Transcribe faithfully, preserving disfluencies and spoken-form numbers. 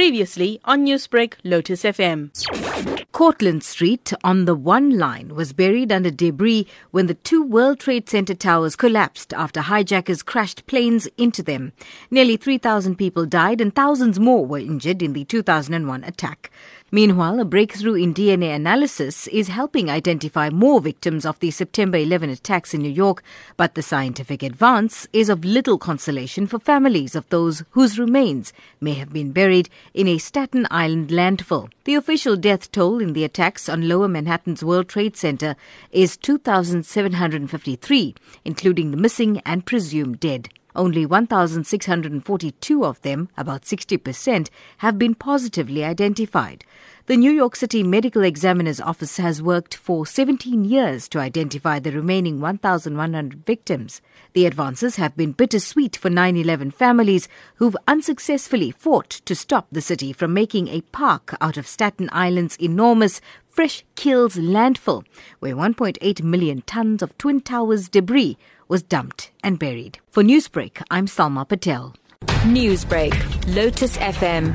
Previously on Newsbreak, Lotus F M. Cortlandt Street on the One Line was buried under debris when the two World Trade Center towers collapsed after hijackers crashed planes into them. Nearly three thousand people died and thousands more were injured in the two thousand one attack. Meanwhile, a breakthrough in D N A analysis is helping identify more victims of the September eleventh attacks in New York, but the scientific advance is of little consolation for families of those whose remains may have been buried in a Staten Island landfill. The official death toll in the attacks on Lower Manhattan's World Trade Center is two thousand seven hundred fifty-three, including the missing and presumed dead. Only one thousand six hundred forty-two of them, about sixty percent, have been positively identified. The New York City Medical Examiner's Office has worked for seventeen years to identify the remaining one thousand one hundred victims. The advances have been bittersweet for nine eleven families who've unsuccessfully fought to stop the city from making a park out of Staten Island's enormous Fresh Kills landfill, where one point eight million tons of Twin Towers debris was dumped and buried. For Newsbreak, I'm Salma Patel. Newsbreak, Lotus F M,